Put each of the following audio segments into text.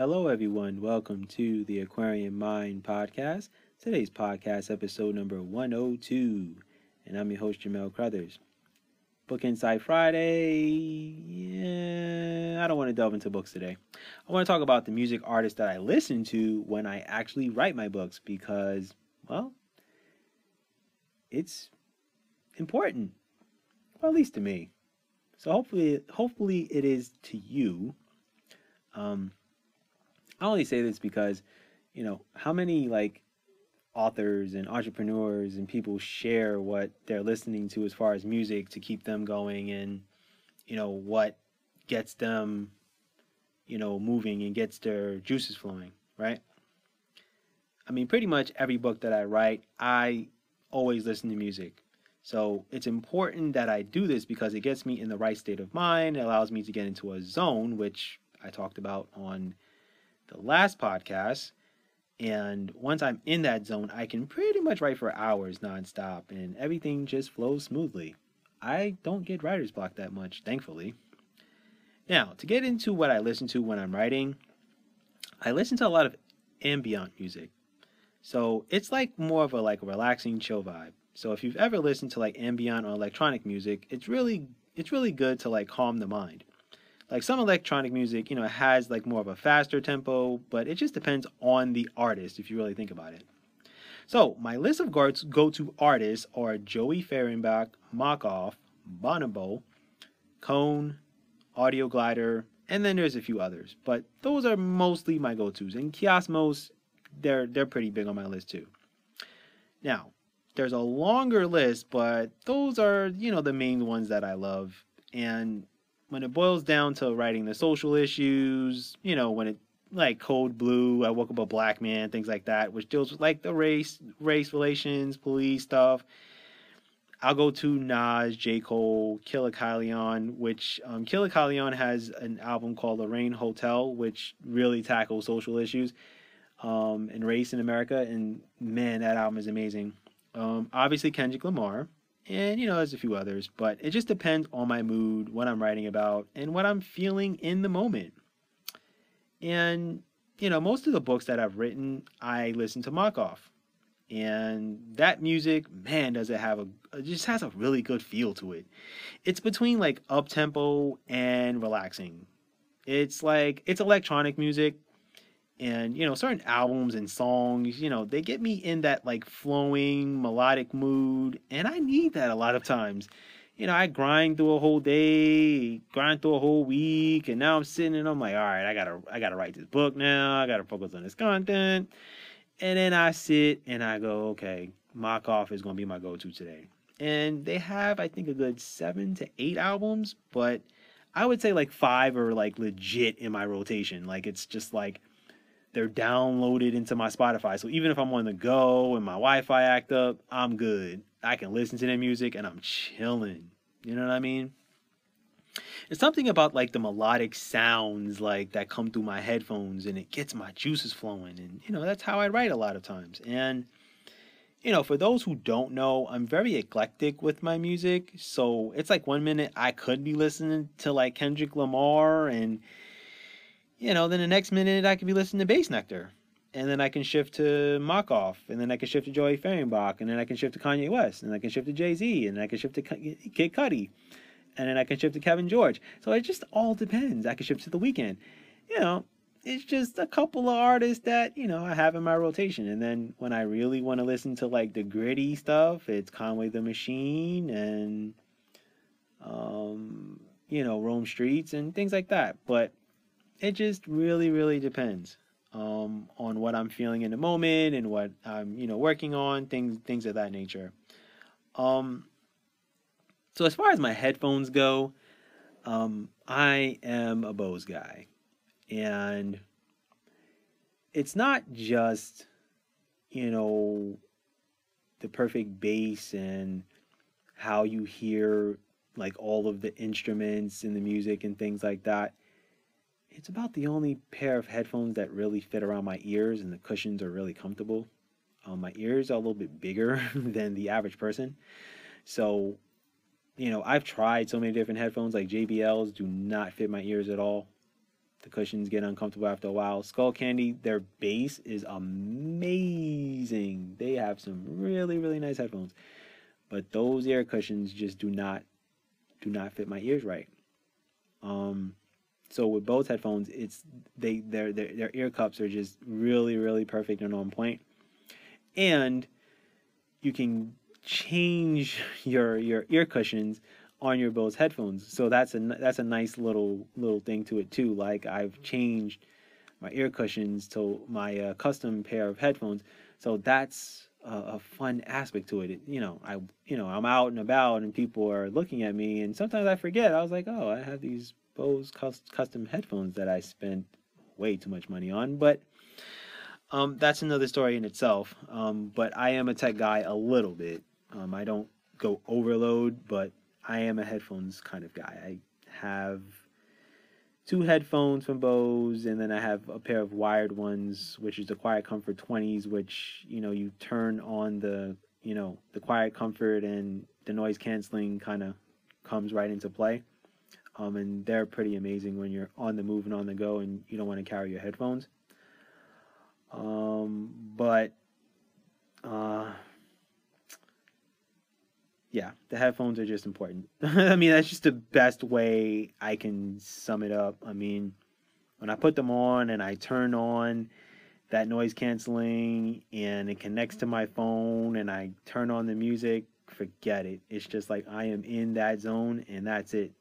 Hello everyone, welcome to the Aquarian Mind Podcast. Today's podcast episode number 102, and I'm your host Jamel Crothers. Book Insight Friday, I don't want to delve into books today. I want to talk about the music artists that I listen to when I actually write my books because, well, it's important, well, at least to me. So hopefully it is to you. I only say this because, you know, how many like authors and entrepreneurs and people share what they're listening to as far as music to keep them going and, you know, what gets them, you know, moving and gets their juices flowing, right? I mean, pretty much every book that I write, I always listen to music. So it's important that I do this because it gets me in the right state of mind. It allows me to get into a zone, which I talked about on the last podcast. And once I'm in that zone, I can pretty much write for hours nonstop and everything just flows smoothly. I don't get writer's block that much, thankfully. Now, to get into what I listen to when I'm writing, I listen to a lot of ambient music. So it's like more of a like relaxing chill vibe. So if you've ever listened to like ambient or electronic music, it's really good to like calm the mind. Like some electronic music, you know, has like more of a faster tempo, but it just depends on the artist if you really think about it. So my list of go-to artists are Joey Fehrenbach, Mockoff, Bonobo, Kone, Audio Glider, and then there's a few others. But those are mostly my go-tos. And Kiosmos, they're pretty big on my list too. Now, there's a longer list, but those are, you know, the main ones that I love. And when it boils down to writing the social issues, you know, when it like Code Blue, I Woke Up a Black Man, things like that, which deals with like the race relations, police stuff. I'll go to Nas, J. Cole, Killer Kyleon, which Killer Kyleon has an album called The Rain Hotel, which really tackles social issues and race in America. And man, that album is amazing. Obviously Kendrick Lamar. And, you know, there's a few others, but it just depends on my mood, what I'm writing about, and what I'm feeling in the moment. And, you know, most of the books that I've written, I listen to Mockoff. And that music, man, does it have it just has a really good feel to it. It's between, like, up-tempo and relaxing. It's, like, it's electronic music. And, you know, certain albums and songs, you know, they get me in that, like, flowing, melodic mood. And I need that a lot of times. You know, I grind through a whole day, grind through a whole week. And now I'm sitting and I'm like, all right, I gotta write this book now. I got to focus on this content. And then I sit and I go, okay, Mockoff is going to be my go-to today. And they have, I think, a good 7 to 8 albums. But I would say, like, 5 are, like, legit in my rotation. Like, it's just, like, they're downloaded into my Spotify. So even if I'm on the go and my Wi-Fi act up, I'm good. I can listen to their music and I'm chilling. You know what I mean? It's something about like the melodic sounds like that come through my headphones and it gets my juices flowing. And, you know, that's how I write a lot of times. And, you know, for those who don't know, I'm very eclectic with my music. So it's like one minute I could be listening to like Kendrick Lamar and, you know, then the next minute I could be listening to Bass Nectar. And then I can shift to Mockoff. And then I can shift to Joey Fehrenbach. And then I can shift to Kanye West. And I can shift to Jay Z. And then I can shift to Kid Cudi. And then I can shift to Kevin George. So it just all depends. I can shift to The Weeknd. You know, it's just a couple of artists that, you know, I have in my rotation. And then when I really want to listen to, like, the gritty stuff, it's Conway the Machine and, you know, Rome Streets and things like that. But it just really, really depends on what I'm feeling in the moment and what I'm, you know, working on, things of that nature. So as far as my headphones go, I am a Bose guy. And it's not just, you know, the perfect bass and how you hear, like, all of the instruments and the music and things like that. It's about the only pair of headphones that really fit around my ears, and the cushions are really comfortable. My ears are a little bit bigger than the average person. So, you know, I've tried so many different headphones. Like JBLs do not fit my ears at all. The cushions get uncomfortable after a while. Skullcandy, their bass is amazing. They have some really, really nice headphones. But those ear cushions just do not fit my ears right. So with Bose headphones, it's their ear cups are just really, really perfect and on point. And you can change your ear cushions on your Bose headphones, so that's a nice little thing to it too. Like, I've changed my ear cushions to my custom pair of headphones, so that's a fun aspect to it. I'm out and about and people are looking at me, and sometimes I forget. I was like, oh, I have these Bose custom headphones that I spent way too much money on, but that's another story in itself. But I am a tech guy a little bit. I don't go overload, but I am a headphones kind of guy. I have 2 headphones from Bose, and then I have a pair of wired ones, which is the QuietComfort 20s, which, you turn on the QuietComfort and the noise canceling kind of comes right into play. And they're pretty amazing when you're on the move and on the go and you don't want to carry your headphones. Yeah, the headphones are just important. I mean, that's just the best way I can sum it up. I mean, when I put them on and I turn on that noise canceling and it connects to my phone and I turn on the music, forget it. It's just like I am in that zone and that's it.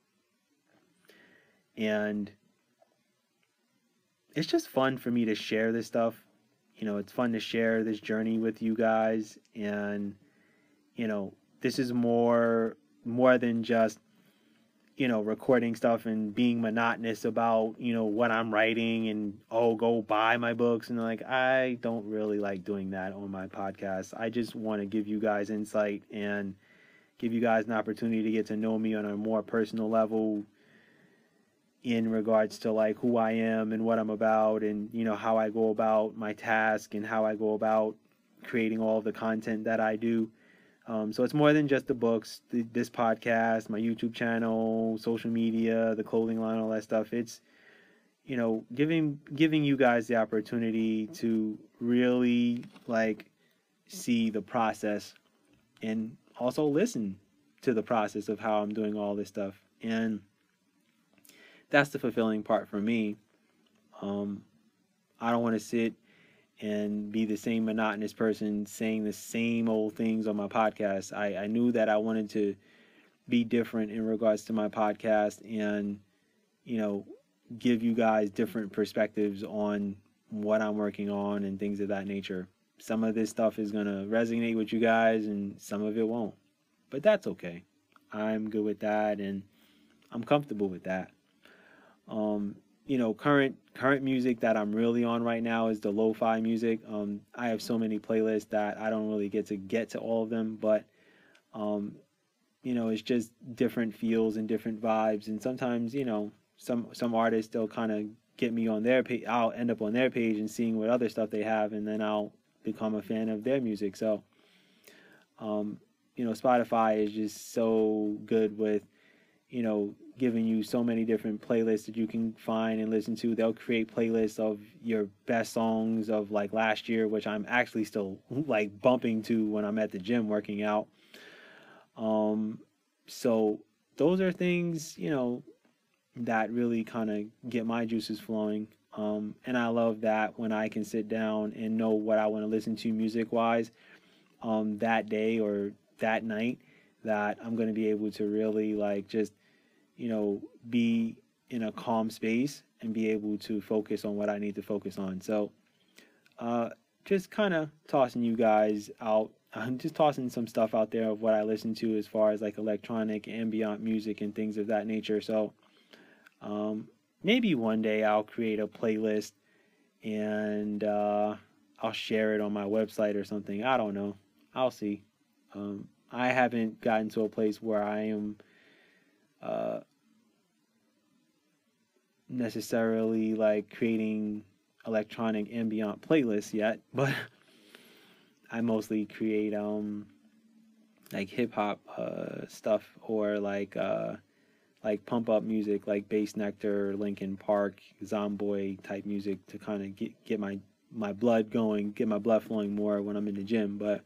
And it's just fun for me to share this stuff. It's fun to share this journey with you guys. And, this is more than just, recording stuff and being monotonous about, what I'm writing and, oh, go buy my books. And like, I don't really like doing that on my podcast. I just want to give you guys insight and give you guys an opportunity to get to know me on a more personal level in regards to like who I am and what I'm about and, how I go about my task and how I go about creating all of the content that I do. So it's more than just the books, this podcast, my YouTube channel, social media, the clothing line, all that stuff. It's, giving you guys the opportunity to really like see the process and also listen to the process of how I'm doing all this stuff. And that's the fulfilling part for me. I don't want to sit and be the same monotonous person saying the same old things on my podcast. I knew that I wanted to be different in regards to my podcast and, give you guys different perspectives on what I'm working on and things of that nature. Some of this stuff is going to resonate with you guys and some of it won't, but that's okay. I'm good with that and I'm comfortable with that. Current music that I'm really on right now is the lo-fi music. I have so many playlists that I don't really get to all of them, but, it's just different feels and different vibes. And sometimes, some artists, they'll kind of get me on their page. I'll end up on their page and seeing what other stuff they have, and then I'll become a fan of their music. So, Spotify is just so good with, giving you so many different playlists that you can find and listen to. They'll create playlists of your best songs of like last year, which I'm actually still like bumping to when I'm at the gym working out. So those are things, that really kind of get my juices flowing. And I love that when I can sit down and know what I want to listen to music wise, that day or that night, that I'm going to be able to really like just be in a calm space and be able to focus on what I need to focus on. So, just kind of tossing you guys out. I'm just tossing some stuff out there of what I listen to as far as like electronic, ambient music and things of that nature. So, maybe one day I'll create a playlist and, I'll share it on my website or something. I don't know. I'll see. I haven't gotten to a place where I am, necessarily like creating electronic ambient playlists yet, but I mostly create like hip hop stuff or like like pump up music like Bass Nectar, Linkin Park, Zomboy type music to kind of get my blood going, get my blood flowing more when I'm in the gym. But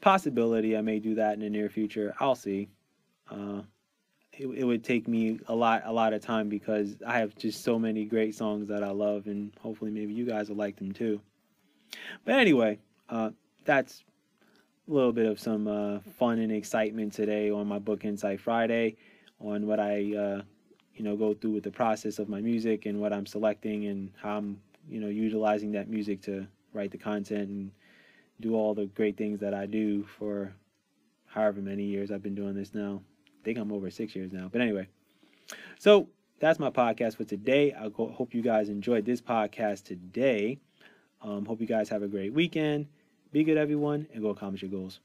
possibility I may do that in the near future. I'll see. It would take me a lot of time because I have just so many great songs that I love, and hopefully maybe you guys will like them too. But anyway, that's a little bit of some fun and excitement today on my Book Insight Friday, on what I go through with the process of my music and what I'm selecting and how I'm utilizing that music to write the content and do all the great things that I do for however many years I've been doing this now. I think I'm over 6 years now. But anyway, so that's my podcast for today. I hope you guys enjoyed this podcast today. Hope you guys have a great weekend. Be good, everyone, and go accomplish your goals.